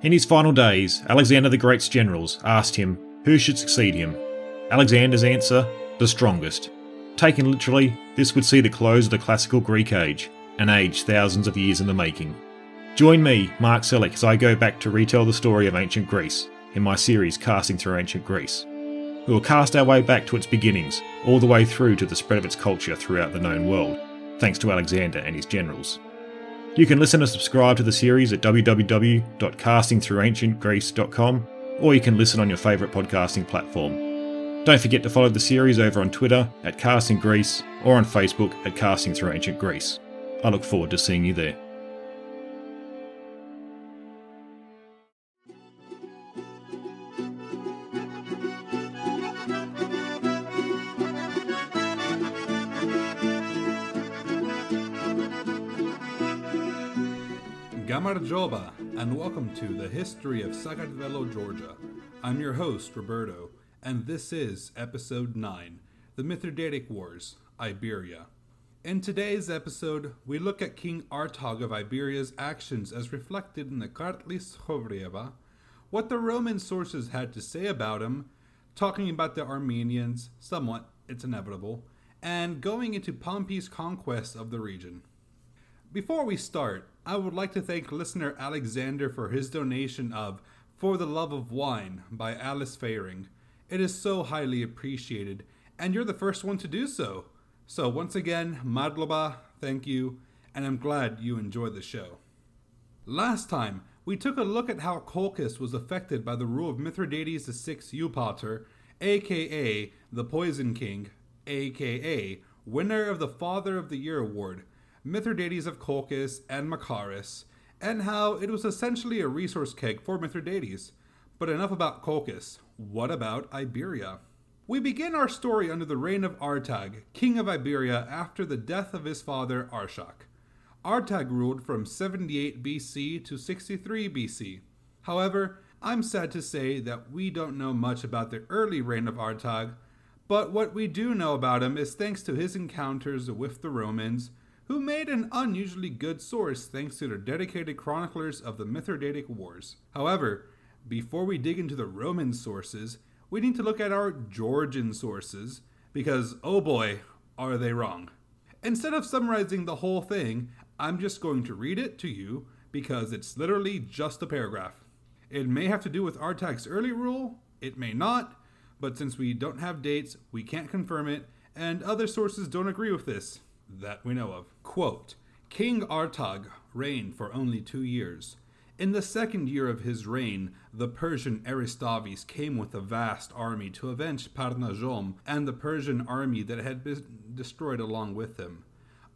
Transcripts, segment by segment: In his final days, Alexander the Great's generals asked him who should succeed him. Alexander's answer, the strongest. Taken literally, this would see the close of the classical Greek age, an age thousands of years in the making. Join me, Mark Selick, as I go back to retell the story of ancient Greece in my series Casting Through Ancient Greece. We will cast our way back to its beginnings, all the way through to the spread of its culture throughout the known world, thanks to Alexander and his generals. You can listen and subscribe to the series at www.castingthroughancientgreece.com, or you can listen on your favourite podcasting platform. Don't forget to follow the series over on Twitter at Casting Greece or on Facebook at Casting Through Ancient Greece. I look forward to seeing you there. Gamarjoba, and welcome to the History of Sakartvelo, Georgia. I'm your host, Roberto, and this is Episode 9, The Mithridatic Wars, Iberia. In today's episode, we look at King Artag of Iberia's actions as reflected in the Kartlis Tskhovreba, what the Roman sources had to say about him, talking about the Armenians, somewhat, it's inevitable, and going into Pompey's conquest of the region. Before we start, I would like to thank listener Alexander for his donation of For the Love of Wine by Alice Fairing. It is so highly appreciated, and you're the first one to do so. So once again, Madloba, thank you, and I'm glad you enjoy the show. Last time, we took a look at how Colchis was affected by the rule of Mithridates VI Eupater, aka the Poison King, aka winner of the Father of the Year Award, Mithridates of Colchis and Makaris, and how it was essentially a resource keg for Mithridates. But enough about Colchis. What about Iberia? We begin our story under the reign of Artag, king of Iberia, after the death of his father Arshak. Artag ruled from 78 BC to 63 BC. However, I'm sad to say that we don't know much about the early reign of Artag, but what we do know about him is thanks to his encounters with the Romans, who made an unusually good source thanks to their dedicated chroniclers of the Mithridatic Wars. However, before we dig into the Roman sources, we need to look at our Georgian sources, because oh boy, are they wrong. Instead of summarizing the whole thing, I'm just going to read it to you, because it's literally just a paragraph. It may have to do with Artag's early rule, it may not, but since we don't have dates, we can't confirm it, and other sources don't agree with this, that we know of. Quote, King Artag reigned for only 2 years. In the second year of his reign, the Persian Aristavis came with a vast army to avenge Parnajom and the Persian army that had been destroyed along with him.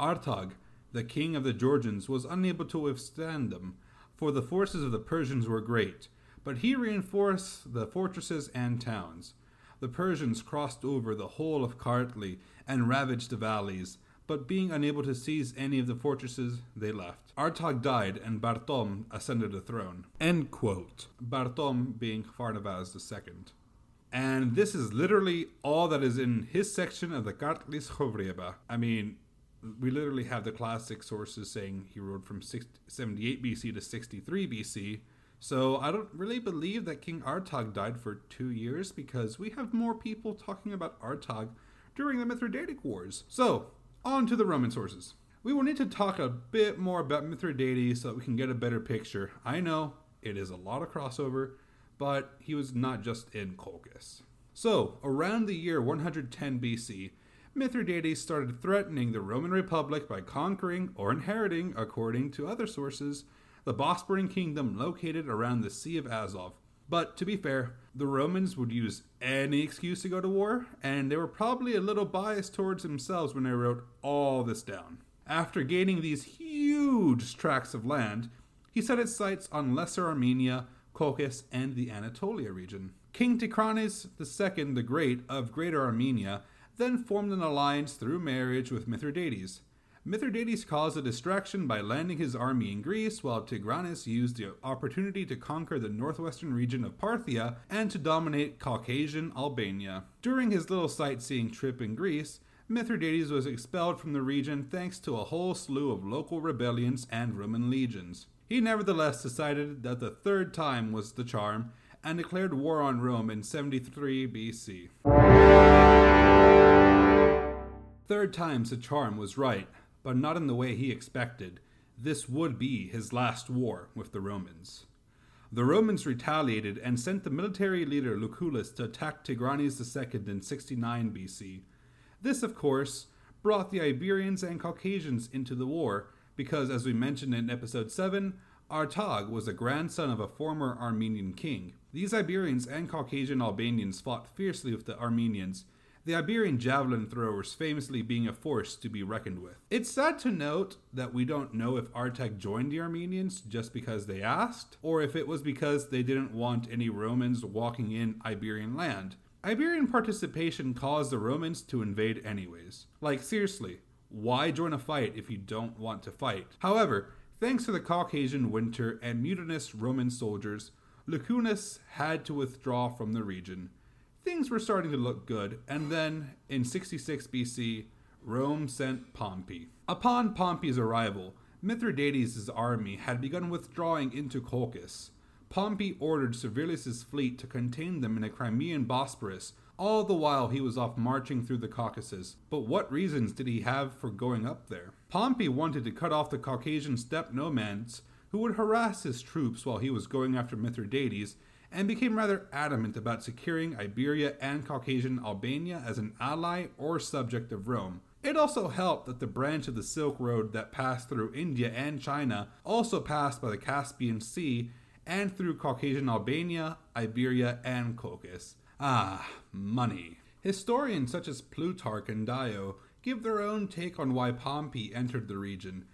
Artag, the king of the Georgians, was unable to withstand them, for the forces of the Persians were great, but he reinforced the fortresses and towns. The Persians crossed over the whole of Kartli and ravaged the valleys, but being unable to seize any of the fortresses, they left. Artag died, and Bartom ascended the throne. End quote. Bartom being Pharnavaz II. And this is literally all that is in his section of the Kartlis Tskhovreba. I mean, we literally have the classic sources saying he ruled from 78 BC to 63 BC, so I don't really believe that King Artag died for 2 years, because we have more people talking about Artag during the Mithridatic Wars. So, on to the Roman sources. We will need to talk a bit more about Mithridates so that we can get a better picture. I know, it is a lot of crossover, but he was not just in Colchis. So, around the year 110 BC, Mithridates started threatening the Roman Republic by conquering or inheriting, according to other sources, the Bosporan kingdom located around the Sea of Azov. But to be fair, the Romans would use any excuse to go to war, and they were probably a little biased towards themselves when they wrote all this down. After gaining these huge tracts of land, He set his sights on Lesser Armenia, Colchis, and the Anatolia region. King Tigranes II the Great of Greater Armenia then formed an alliance through marriage with Mithridates. Mithridates caused a distraction by landing his army in Greece, while Tigranes used the opportunity to conquer the northwestern region of Parthia and to dominate Caucasian Albania. During his little sightseeing trip in Greece, Mithridates was expelled from the region thanks to a whole slew of local rebellions and Roman legions. He nevertheless decided that the third time was the charm and declared war on Rome in 73 BC. Third time's the charm was right, but not in the way he expected. This would be his last war with the Romans. The Romans retaliated and sent the military leader Lucullus to attack Tigranes II in 69 BC. This, of course, brought the Iberians and Caucasians into the war because, as we mentioned in episode 7, Artag was a grandson of a former Armenian king. These Iberians and Caucasian Albanians fought fiercely with the Armenians, the Iberian javelin throwers famously being a force to be reckoned with. It's sad to note that we don't know if Artag joined the Armenians just because they asked, or if it was because they didn't want any Romans walking in Iberian land. Iberian participation caused the Romans to invade anyways. Like, seriously, why join a fight if you don't want to fight? However, thanks to the Caucasian winter and mutinous Roman soldiers, Lucullus had to withdraw from the region. Things were starting to look good, and then, in 66 BC, Rome sent Pompey. Upon Pompey's arrival, Mithridates' army had begun withdrawing into Colchis. Pompey ordered Servilius' fleet to contain them in the Crimean Bosporus, all the while he was off marching through the Caucasus. But what reasons did he have for going up there? Pompey wanted to cut off the Caucasian steppe nomads who would harass his troops while he was going after Mithridates, and became rather adamant about securing Iberia and Caucasian Albania as an ally or subject of Rome. It also helped that the branch of the Silk Road that passed through India and China also passed by the Caspian Sea and through Caucasian Albania, Iberia, and Colchis. Ah, money. Historians such as Plutarch and Dio give their own take on why Pompey entered the region.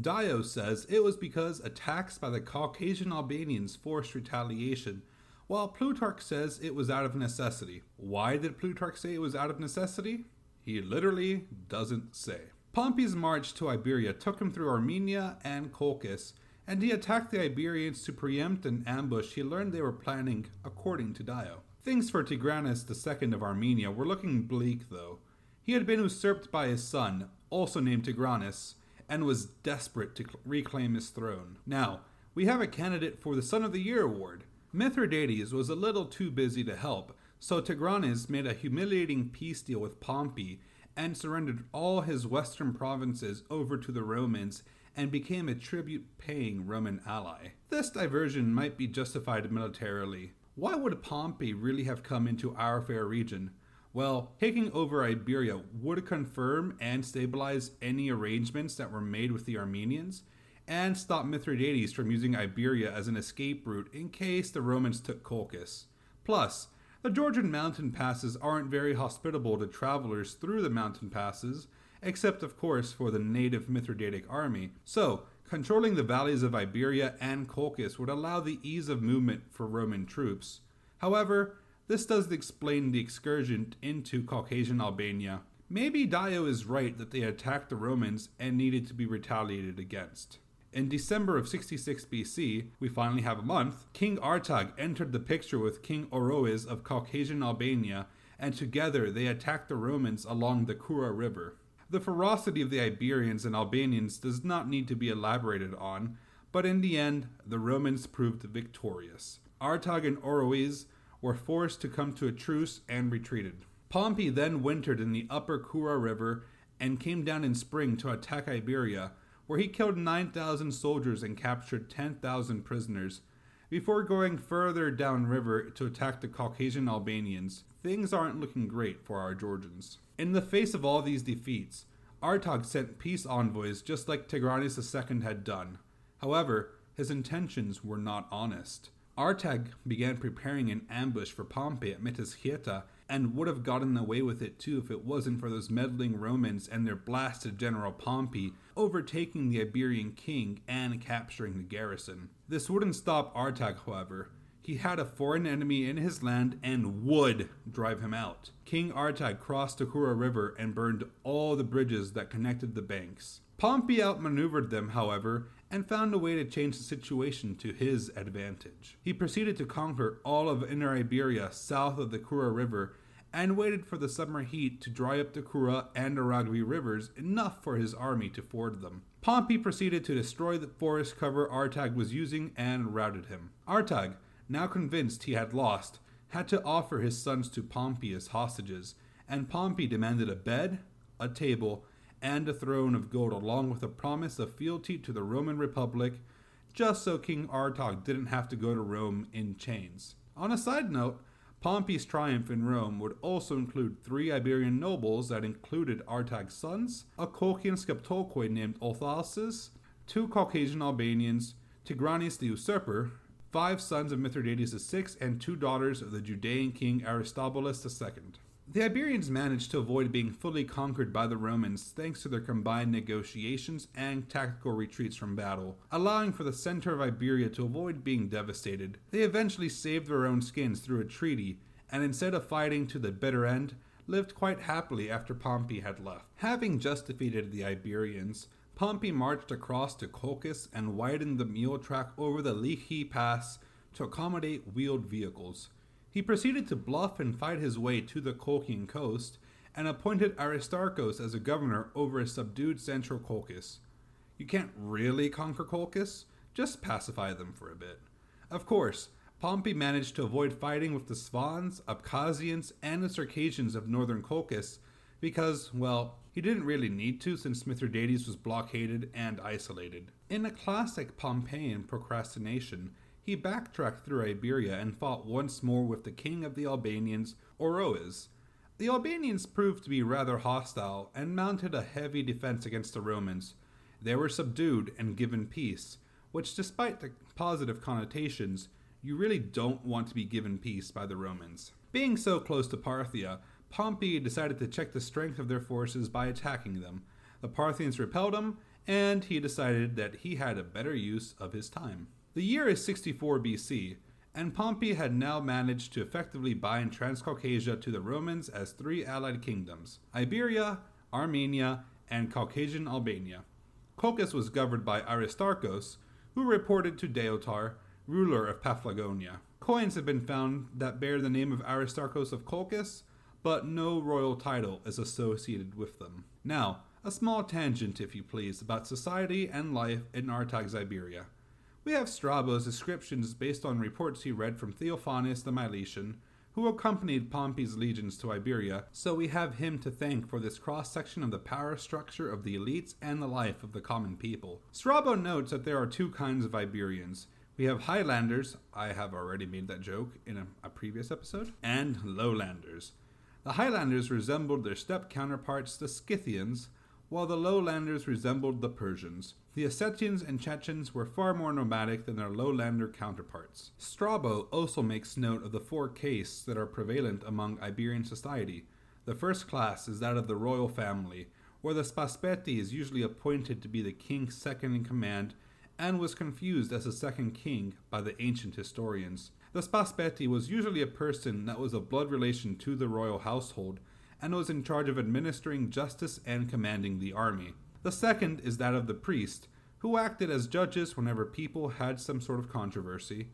Dio says it was because attacks by the Caucasian Albanians forced retaliation, while Plutarch says it was out of necessity. Why did Plutarch say it was out of necessity? He literally doesn't say. Pompey's march to Iberia took him through Armenia and Colchis, and he attacked the Iberians to preempt an ambush he learned they were planning, according to Dio. Things for Tigranes II of Armenia were looking bleak, though. He had been usurped by his son, also named Tigranes, and was desperate to reclaim his throne. Now, we have a candidate for the Son of the Year award. Mithridates was a little too busy to help, so Tigranes made a humiliating peace deal with Pompey and surrendered all his western provinces over to the Romans and became a tribute-paying Roman ally. This diversion might be justified militarily. Why would Pompey really have come into our fair region? Well, taking over Iberia would confirm and stabilize any arrangements that were made with the Armenians, and stop Mithridates from using Iberia as an escape route in case the Romans took Colchis. Plus, the Georgian mountain passes aren't very hospitable to travelers through the mountain passes, except of course for the native Mithridatic army. So, controlling the valleys of Iberia and Colchis would allow the ease of movement for Roman troops. However, this doesn't explain the excursion into Caucasian Albania. Maybe Dio is right that they attacked the Romans and needed to be retaliated against. In December of 66 BC, we finally have a month, King Artag entered the picture with King Oroes of Caucasian Albania, and together they attacked the Romans along the Kura River. The ferocity of the Iberians and Albanians does not need to be elaborated on, but in the end, the Romans proved victorious. Artag and Oroes were forced to come to a truce and retreated. Pompey then wintered in the upper Kura River and came down in spring to attack Iberia, where he killed 9,000 soldiers and captured 10,000 prisoners, before going further downriver to attack the Caucasian Albanians. Things aren't looking great for our Georgians. In the face of all these defeats, Artag sent peace envoys just like Tigranes II had done. However, his intentions were not honest. Artag began preparing an ambush for Pompey at Mitigieta and would have gotten away with it too if it wasn't for those meddling Romans and their blasted general Pompey overtaking the Iberian king and capturing the garrison. This wouldn't stop Artag, however. He had a foreign enemy in his land and would drive him out. King Artag crossed the Kura River and burned all the bridges that connected the banks. Pompey outmaneuvered them, however, and found a way to change the situation to his advantage. He proceeded to conquer all of Inner Iberia south of the Kura River and waited for the summer heat to dry up the Kura and Aragvi rivers enough for his army to ford them. Pompey proceeded to destroy the forest cover Artag was using and routed him. Artag, now convinced he had lost, had to offer his sons to Pompey as hostages, and Pompey demanded a bed, a table, and a throne of gold along with a promise of fealty to the Roman Republic, just so King Artog didn't have to go to Rome in chains. On a side note, Pompey's triumph in Rome would also include 3 Iberian nobles that included Artag's sons, a Colchian Skeptolkoi named Othalsis, 2 Caucasian Albanians, Tigranes the Usurper, 5 sons of Mithridates VI, and 2 daughters of the Judean king Aristavis II. The Iberians managed to avoid being fully conquered by the Romans thanks to their combined negotiations and tactical retreats from battle, allowing for the center of Iberia to avoid being devastated. They eventually saved their own skins through a treaty, and instead of fighting to the bitter end, lived quite happily after Pompey had left. Having just defeated the Iberians, Pompey marched across to Colchis and widened the mule track over the Lichi Pass to accommodate wheeled vehicles. He proceeded to bluff and fight his way to the Colchian coast and appointed Aristarchos as a governor over a subdued central Colchis. You can't really conquer Colchis, just pacify them for a bit. Of course, Pompey managed to avoid fighting with the Svans, Abkhazians, and the Circassians of northern Colchis because, well, he didn't really need to since Mithridates was blockaded and isolated. In a classic Pompeian procrastination, he backtracked through Iberia and fought once more with the king of the Albanians, Oroes. The Albanians proved to be rather hostile and mounted a heavy defense against the Romans. They were subdued and given peace, which despite the positive connotations, you really don't want to be given peace by the Romans. Being so close to Parthia, Pompey decided to check the strength of their forces by attacking them. The Parthians repelled him, and he decided that he had a better use of his time. The year is 64 BC, and Pompey had now managed to effectively bind Transcaucasia to the Romans as 3 allied kingdoms, Iberia, Armenia, and Caucasian Albania. Colchis was governed by Aristarchos, who reported to Deotar, ruler of Paphlagonia. Coins have been found that bear the name of Aristarchos of Colchis, but no royal title is associated with them. Now, a small tangent, if you please, about society and life in Artag's Iberia. We have Strabo's descriptions based on reports he read from Theophanes the Milesian, who accompanied Pompey's legions to Iberia, so we have him to thank for this cross-section of the power structure of the elites and the life of the common people. Strabo notes that there are 2 kinds of Iberians. We have highlanders, I have already made that joke in a previous episode, and lowlanders. The Highlanders resembled their steppe counterparts, the Scythians, while the Lowlanders resembled the Persians. The Ossetians and Chechens were far more nomadic than their Lowlander counterparts. Strabo also makes note of the 4 castes that are prevalent among Iberian society. The first class is that of the royal family, where the Spaspeti is usually appointed to be the king's second in command and was confused as the second king by the ancient historians. The Spaspeti was usually a person that was of blood relation to the royal household and was in charge of administering justice and commanding the army. The second is that of the priest, who acted as judges whenever people had some sort of controversy.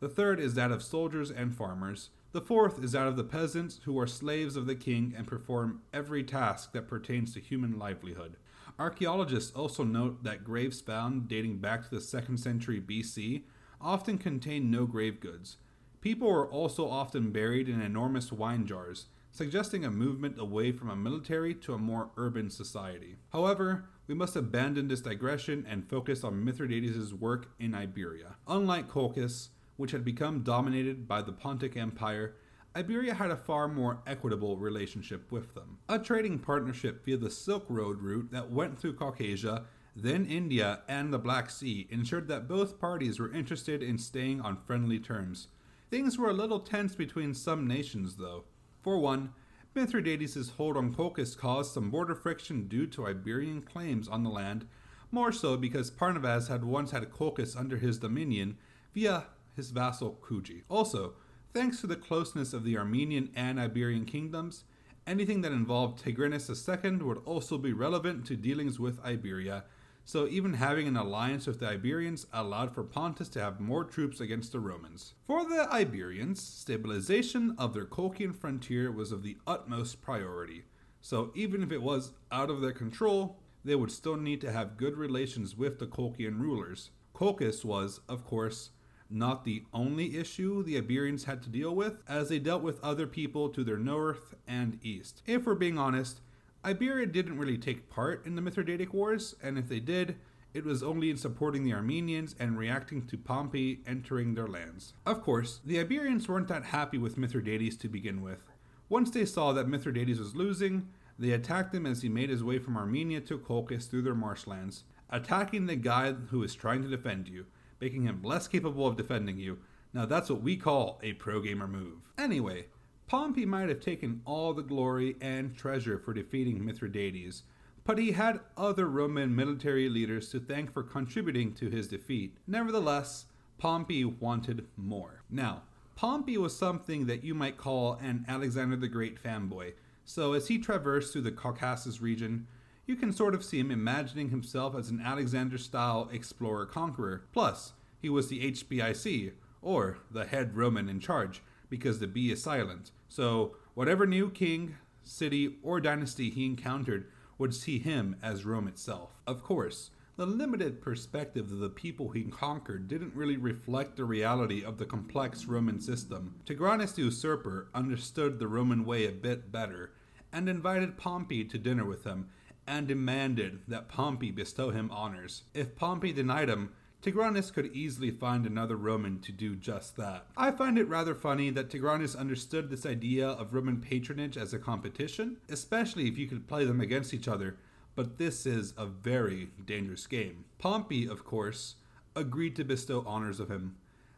The third is that of soldiers and farmers. The fourth is that of the peasants, who are slaves of the king and perform every task that pertains to human livelihood. Archaeologists also note that graves found dating back to the 2nd century BC often contain no grave goods. People were also often buried in enormous wine jars, suggesting a movement away from a military to a more urban society. However, we must abandon this digression and focus on Mithridates' work in Iberia. Unlike Colchis, which had become dominated by the Pontic Empire, Iberia had a far more equitable relationship with them. A trading partnership via the Silk Road route that went through Caucasia, then India, and the Black Sea ensured that both parties were interested in staying on friendly terms. Things were a little tense between some nations, though. For one, Mithridates' hold on Colchis caused some border friction due to Iberian claims on the land, more so because Pharnavaz had once had Colchis under his dominion via his vassal Kuji. Also, thanks to the closeness of the Armenian and Iberian kingdoms, anything that involved Tigranes II would also be relevant to dealings with Iberia, so even having an alliance with the Iberians allowed for Pontus to have more troops against the Romans. For the Iberians, stabilization of their Colchian frontier was of the utmost priority, so even if it was out of their control, they would still need to have good relations with the Colchian rulers. Colchis was, of course, not the only issue the Iberians had to deal with, as they dealt with other people to their north and east. If we're being honest, Iberia didn't really take part in the Mithridatic Wars, and if they did, it was only in supporting the Armenians and reacting to Pompey entering their lands. Of course, the Iberians weren't that happy with Mithridates to begin with. Once they saw that Mithridates was losing, they attacked him as he made his way from Armenia to Colchis through their marshlands, attacking the guy who is trying to defend you, making him less capable of defending you. Now that's what we call a pro-gamer move. Anyway, Pompey might have taken all the glory and treasure for defeating Mithridates, but he had other Roman military leaders to thank for contributing to his defeat. Nevertheless, Pompey wanted more. Now, Pompey was something that you might call an Alexander the Great fanboy, so as he traversed through the Caucasus region, you can sort of see him imagining himself as an Alexander-style explorer-conqueror. Plus, he was the HBIC, or the head Roman in charge, because the B is silent. So, whatever new king, city, or dynasty he encountered would see him as Rome itself. Of course, the limited perspective of the people he conquered didn't really reflect the reality of the complex Roman system. Tigranes the Usurper understood the Roman way a bit better, and invited Pompey to dinner with him, and demanded that Pompey bestow him honors. If Pompey denied him, Tigranes could easily find another Roman to do just that. I find it rather funny that Tigranes understood this idea of Roman patronage as a competition, especially if you could play them against each other, but this is a very dangerous game. Pompey, of course, agreed to bestow honors of him,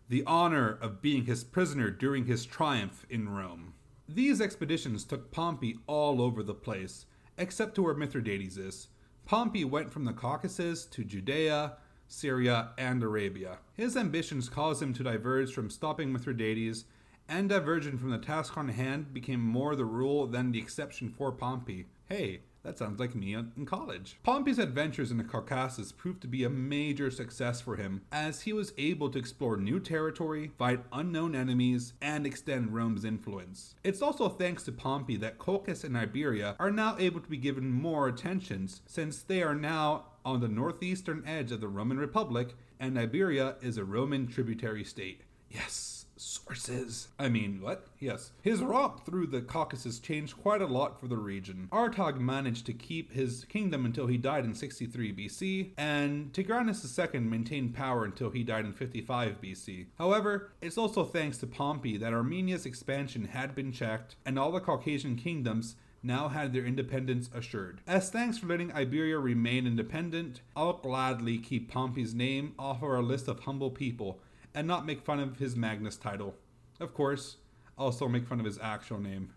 the honor of being his prisoner during his triumph in Rome. These expeditions took Pompey all over the place, except to where Mithridates is. Pompey went from the Caucasus to Judea, Syria, and Arabia. His ambitions caused him to diverge from stopping Mithridates, and diversion from the task on hand became more the rule than the exception for Pompey. Hey, that sounds like me in college. Pompey's adventures in the Caucasus proved to be a major success for him, as he was able to explore new territory, fight unknown enemies, and extend Rome's influence. It's also thanks to Pompey that Colchis and Iberia are now able to be given more attention, since they are now on the northeastern edge of the Roman Republic, and Iberia is a Roman tributary state. Yes. Sources. I mean, what? Yes. His route through the Caucasus changed quite a lot for the region. Artag managed to keep his kingdom until he died in 63 BC, and Tigranes II maintained power until he died in 55 BC. However, it's also thanks to Pompey that Armenia's expansion had been checked, and all the Caucasian kingdoms now had their independence assured. As thanks for letting Iberia remain independent, I'll gladly keep Pompey's name off our list of humble people, and not make fun of his Magnus title. Of course, also make fun of his actual name,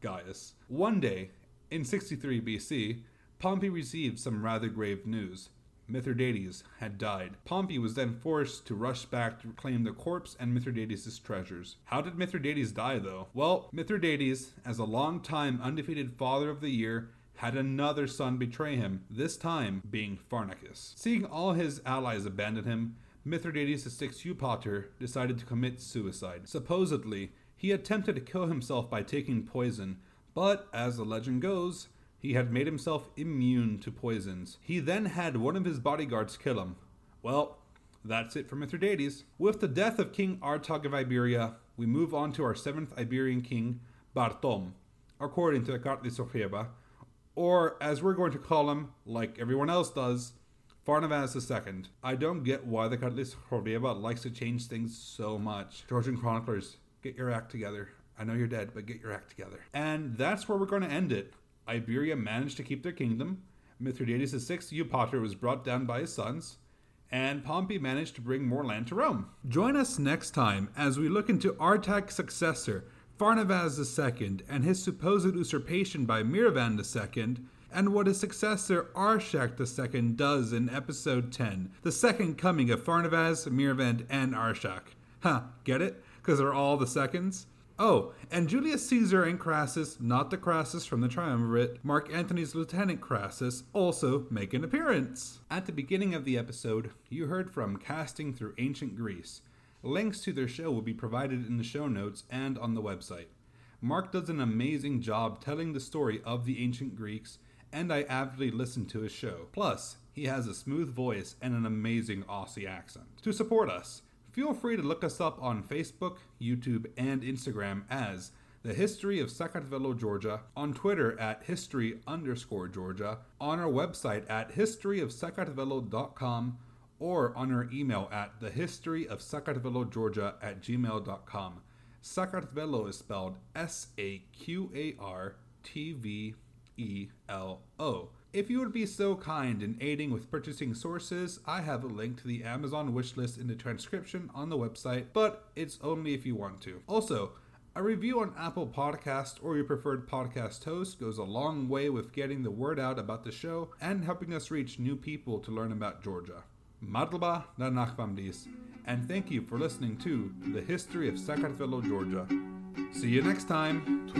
Gaius. One day, in 63 BC, Pompey received some rather grave news. Mithridates had died. Pompey was then forced to rush back to reclaim the corpse and Mithridates' treasures. How did Mithridates die, though? Well, Mithridates, as a long-time undefeated father of the year, had another son betray him, this time being Pharnacus. Seeing all his allies abandon him, Mithridates VI Eupater decided to commit suicide. Supposedly, he attempted to kill himself by taking poison, but as the legend goes, he had made himself immune to poisons. He then had one of his bodyguards kill him. Well, that's it for Mithridates. With the death of King Artag of Iberia, we move on to our 7th Iberian king, Bartom, according to the Kartlis Tskhovreba, or as we're going to call him, like everyone else does, Pharnavaz II. I don't get why the Kartlis Tskhovreba likes to change things so much. Georgian chroniclers, get your act together. I know you're dead, but get your act together. And that's where we're going to end it. Iberia managed to keep their kingdom. Mithridates VI Eupater was brought down by his sons. And Pompey managed to bring more land to Rome. Join us next time as we look into Artag's successor, Pharnavaz II and his supposed usurpation by Mihravan II, and what his successor Arshak II does in episode 10, The Second Coming of Pharnavaz, Mihravan, and Arshak. Huh, get it? Because they're all the seconds? Oh, and Julius Caesar and Crassus, not the Crassus from the Triumvirate, Mark Antony's lieutenant Crassus, also make an appearance. At the beginning of the episode, you heard from Casting Through Ancient Greece. Links to their show will be provided in the show notes and on the website. Mark does an amazing job telling the story of the ancient Greeks, and I avidly listen to his show. Plus, he has a smooth voice and an amazing Aussie accent. To support us, feel free to look us up on Facebook, YouTube, and Instagram as The History of Sakartvelo, Georgia, on Twitter at history_Georgia, on our website at historyofsakartvelo.com, or on our email at thehistoryofsakartvelogeorgia@gmail.com. Sakartvelo is spelled SAKARTVELO. If you would be so kind in aiding with purchasing sources, I have a link to the Amazon wishlist in the transcription on the website, but it's only if you want to. Also, a review on Apple Podcasts or your preferred podcast host goes a long way with getting the word out about the show and helping us reach new people to learn about Georgia. Marhaba da nakhvamdis, and thank you for listening to The History of Sakartvelo, Georgia. See you next time.